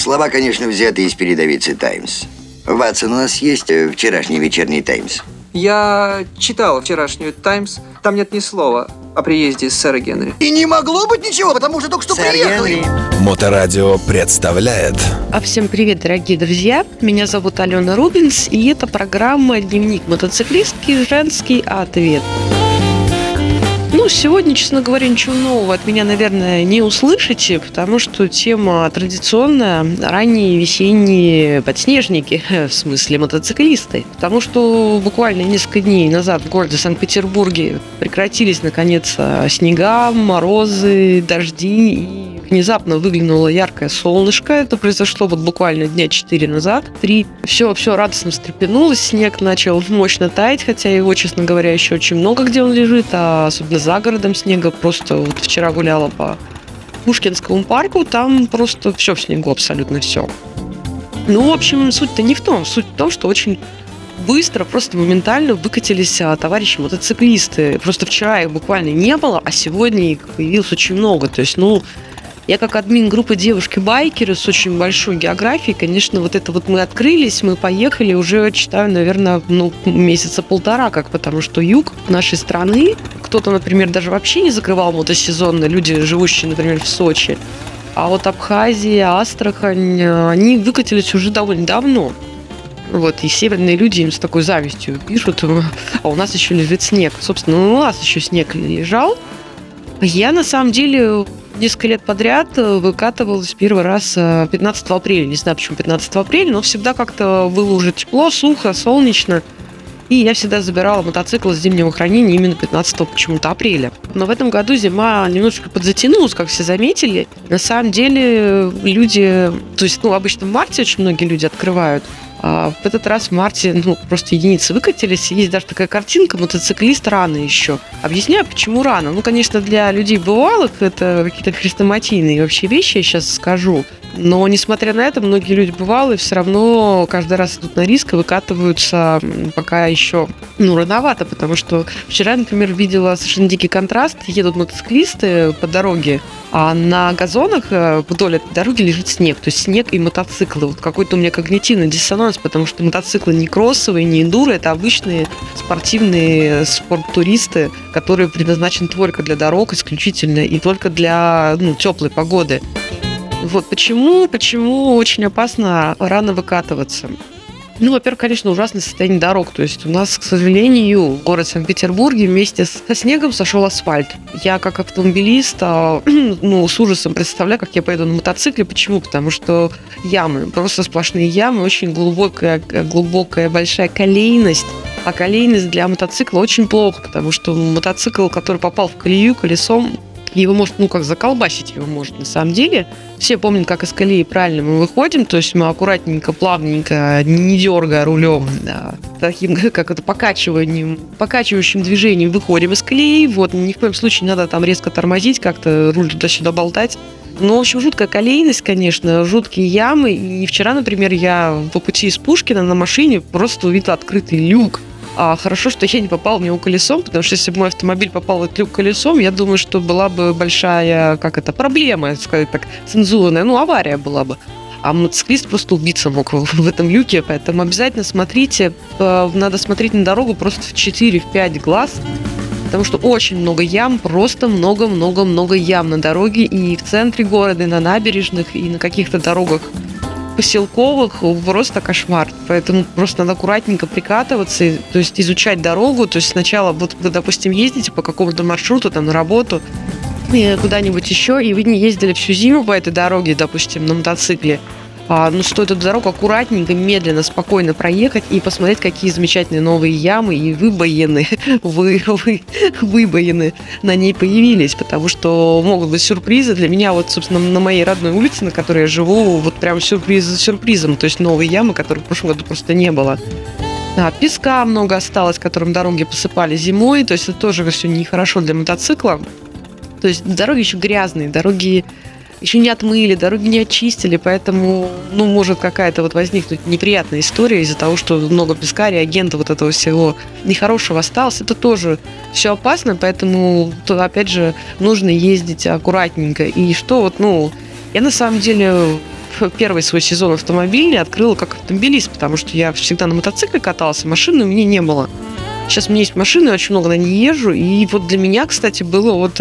Слова, конечно, взяты из передовицы «Таймс». Ватсон, у нас есть вчерашний вечерний «Таймс»? Я читал вчерашнюю «Таймс». Там нет ни слова о приезде сэра Генри. И не могло быть ничего, потому что только что приехали. Моторадио представляет. А всем привет, дорогие друзья. Меня зовут Алёна Рубенс, и это программа «Дневник мотоциклистки. Женский ответ». Ну, сегодня, честно говоря, ничего нового от меня, наверное, не услышите, потому что тема традиционная, ранние весенние подснежники, в смысле мотоциклисты. Потому что буквально несколько дней назад в городе Санкт-Петербурге прекратились, наконец, снега, морозы, дожди, и внезапно выглянуло яркое солнышко. Это произошло вот буквально дня 4 назад, 3. Все радостно встрепенулось, снег начал мощно таять, хотя его, честно говоря, еще очень много где он лежит, а особенно за городом снега. Просто вот вчера гуляла по Пушкинскому парку, там просто все в снегу, абсолютно все. Ну, в общем, суть-то не в том. Суть в том, что очень быстро, просто моментально выкатились товарищи мотоциклисты. Просто вчера их буквально не было, а сегодня их появилось очень много. То есть, ну, я как админ группы девушки-байкеры с очень большой географией, конечно, вот это вот мы открылись, мы поехали уже, читаю, наверное, месяца полтора как, потому что юг нашей страны, кто-то, например, даже вообще не закрывал мотосезон, люди, живущие, например, в Сочи, а вот Абхазия, Астрахань, они выкатились уже довольно давно. Вот, и северные люди им с такой завистью пишут, а у нас еще лежит снег. Собственно, у нас еще снег лежал. Я, на самом деле, несколько лет подряд выкатывалась первый раз 15 апреля. Не знаю, почему 15 апреля, но всегда как-то было уже тепло, сухо, солнечно. И я всегда забирала мотоцикл с зимнего хранения именно 15 почему-то апреля. Но в этом году зима немножечко подзатянулась, как все заметили. На самом деле люди... То есть, ну, обычно в марте очень многие люди открывают. А в этот раз в марте, ну, просто единицы выкатились. Есть даже такая картинка «Мотоциклист рано еще». Объясняю, почему рано. Ну, конечно, для людей бывалых это какие-то хрестоматийные вообще вещи, я сейчас скажу. Но, несмотря на это, многие люди бывалые все равно каждый раз идут на риск и выкатываются пока еще, ну, рановато. Потому что вчера, например, видела совершенно дикий контраст. Едут мотоциклисты по дороге, а на газонах вдоль этой дороги лежит снег. То есть снег и мотоциклы. Вот какой-то у меня когнитивный диссонанс, потому что мотоциклы не кроссовые, не эндуро, это обычные спортивные спорттуристы, которые предназначены только для дорог исключительно и только для, ну, теплой погоды. Вот почему очень опасно рано выкатываться. Ну, во-первых, конечно, ужасное состояние дорог. То есть у нас, к сожалению, город Санкт-Петербург вместе со снегом сошел асфальт. Я, как автомобилист, ну, с ужасом представляю, как я поеду на мотоцикле. Почему? Потому что ямы, просто сплошные ямы, очень глубокая большая колейность. А колейность для мотоцикла очень плохо, потому что мотоцикл, который попал в колею колесом, его может, ну, как заколбасить его может, на самом деле. Все помнят, как из колеи правильно мы выходим, то есть мы аккуратненько, плавненько, не дергая рулем, да, таким, как это, покачивающим движением выходим из колеи. Вот, ни в коем случае не надо там резко тормозить, как-то руль туда-сюда болтать. Ну, в общем, жуткая колейность, конечно, жуткие ямы. И вчера, например, я по пути из Пушкина на машине просто увидела открытый люк. Хорошо, что я не попал в него колесом, потому что если бы мой автомобиль попал в этот люк колесом, я думаю, что была бы большая, проблема, сказать так, цензурная, ну, авария была бы. А мотоциклист просто убиться мог в этом люке, поэтому обязательно смотрите, надо смотреть на дорогу просто в 4-5 глаз, потому что очень много ям, просто много-много-много ям на дороге и в центре города, и на набережных, и на каких-то дорогах поселковых, просто кошмар. Поэтому просто надо аккуратненько прикатываться, то есть изучать дорогу. То есть сначала, вот, вы, допустим, ездите по какому-то маршруту, там, на работу, куда-нибудь еще, и вы не ездили всю зиму по этой дороге, допустим, на мотоцикле. Ну, стоит эту дорогу аккуратненько, медленно, спокойно проехать и посмотреть, какие замечательные новые ямы и выбоины на ней появились, потому что могут быть сюрпризы. Для меня вот, собственно, на моей родной улице, на которой я живу, вот прям сюрприз за сюрпризом, то есть новые ямы, которых в прошлом году просто не было. Песка много осталось, которым дороги посыпали зимой, то есть это тоже все нехорошо для мотоцикла. То есть дороги еще грязные, дороги еще не отмыли, дороги не очистили, поэтому, ну, может какая-то вот возникнуть неприятная история из-за того, что много песка, реагента вот этого всего нехорошего осталось. Это тоже все опасно, поэтому, то, опять же, нужно ездить аккуратненько. И что вот, ну, я на самом деле первый свой сезон автомобильный открыла как автомобилист, потому что я всегда на мотоцикле каталась, машины у меня не было. Сейчас у меня есть машина, я очень много на ней езжу. И вот для меня, кстати, было вот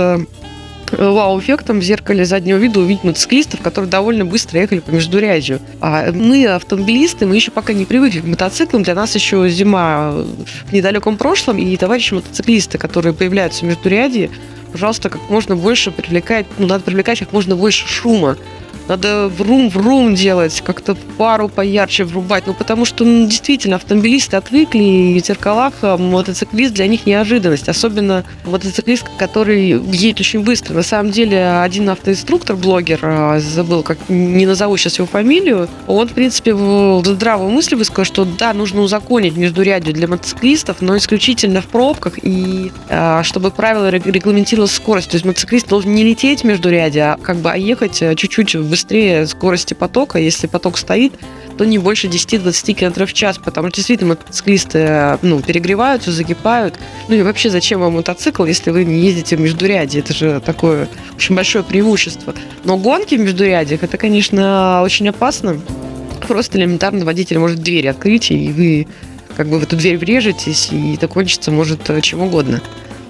вау-эффектом в зеркале заднего вида увидеть мотоциклистов, которые довольно быстро ехали по междурядью. А мы, автомобилисты, мы еще пока не привыкли к мотоциклам. Для нас еще зима в недалеком прошлом. И товарищи мотоциклисты, которые появляются в междурядье, пожалуйста, как можно больше привлекать, надо привлекать как можно больше шума. Надо врум-врум делать, как-то пару поярче врубать. Потому что действительно автомобилисты отвыкли, и в зеркалах мотоциклист для них неожиданность. Особенно мотоциклист, который едет очень быстро. На самом деле один автоинструктор, блогер, забыл, как не назову сейчас его фамилию, он, в принципе, в здравую мысль высказал, что да, нужно узаконить междурядье для мотоциклистов, но исключительно в пробках, и чтобы правило регламентировалось скорость. То есть мотоциклист должен не лететь междурядье, а ехать чуть-чуть быстрее скорости потока. Если поток стоит, то не больше 10-20 км в час, потому что действительно мотоциклисты перегреваются, загибают. И вообще, зачем вам мотоцикл, если вы не ездите в междурядье? Это же такое очень большое преимущество. Но гонки в междурядьях, это, конечно, очень опасно. Просто элементарно водитель может двери открыть, и вы в эту дверь врежетесь, и это кончится может чем угодно.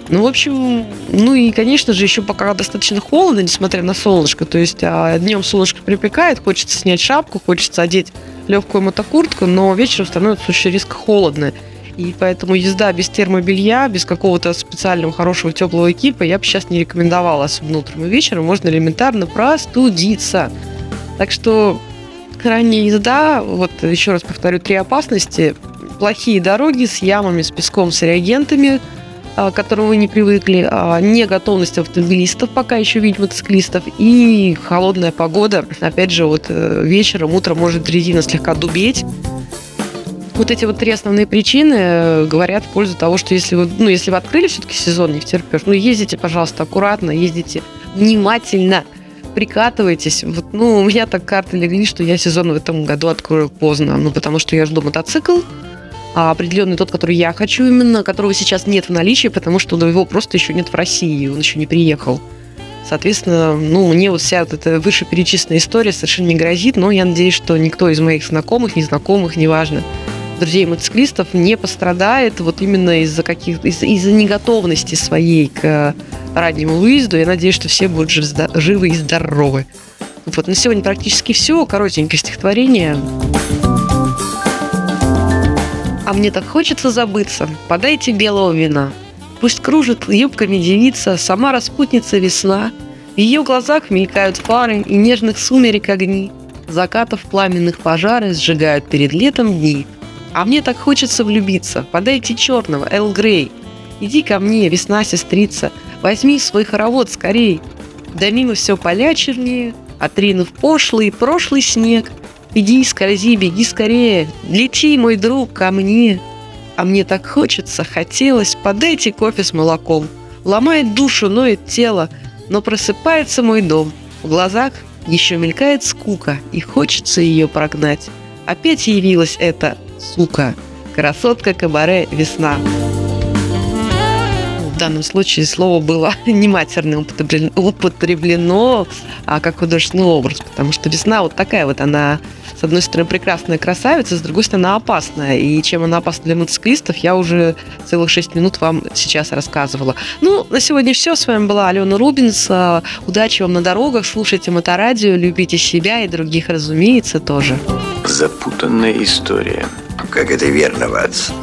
И, конечно же, еще пока достаточно холодно, несмотря на солнышко. То есть днем солнышко припекает, хочется снять шапку, хочется одеть легкую мотокуртку, но вечером становится очень резко холодно. И поэтому езда без термобелья, без какого-то специального хорошего теплого экипа я бы сейчас не рекомендовала, особенно утром и вечером. Можно элементарно простудиться. Так что ранняя езда, еще раз повторю, 3 опасности. Плохие дороги с ямами, с песком, с реагентами, к которому вы не привыкли, неготовность автомобилистов пока еще видеть мотоциклистов, и холодная погода. Опять же, вечером, утром может резина слегка дубеть. Эти 3 основные причины говорят в пользу того, что если вы, если вы открыли все-таки сезон нефтерпеж, ездите, пожалуйста, аккуратно, ездите внимательно, прикатывайтесь. У меня так карты легли, что я сезон в этом году открою поздно, потому что я жду мотоцикл, определенный тот, который я хочу именно, которого сейчас нет в наличии, потому что его просто еще нет в России, он еще не приехал. Соответственно, мне вся эта вышеперечисленная история совершенно не грозит, но я надеюсь, что никто из моих знакомых, незнакомых, неважно, друзей мотоциклистов не пострадает именно из-за неготовности своей к раннему выезду. Я надеюсь, что все будут живы и здоровы. На сегодня практически все. Коротенькое стихотворение. А мне так хочется забыться, подайте белого вина. Пусть кружит юбками девица, сама распутница весна. В ее глазах мелькают фары и нежных сумерек огни. Закатов пламенных пожары сжигают перед летом дни. А мне так хочется влюбиться, подайте черного, Эл Грей. Иди ко мне, весна, сестрица, возьми свой хоровод скорей. Да мимо все поля чернее, отринув пошлый и прошлый снег. Иди, скользи, беги скорее, лети, мой друг, ко мне. А мне так хочется, хотелось, подайте кофе с молоком. Ломает душу, ноет тело, но просыпается мой дом. В глазах еще мелькает скука, и хочется ее прогнать. Опять явилась эта сука, красотка кабаре «Весна». В данном случае слово было не матерное употреблено, а как художественный образ, потому что весна такая она, с одной стороны, прекрасная красавица, с другой стороны, она опасная. И чем она опасна для мотоциклистов, я уже целых 6 минут вам сейчас рассказывала. На сегодня все. С вами была Алена Рубенс. Удачи вам на дорогах, слушайте Моторадио, любите себя и других, разумеется, тоже. Запутанная история. Как это верно, Ватс?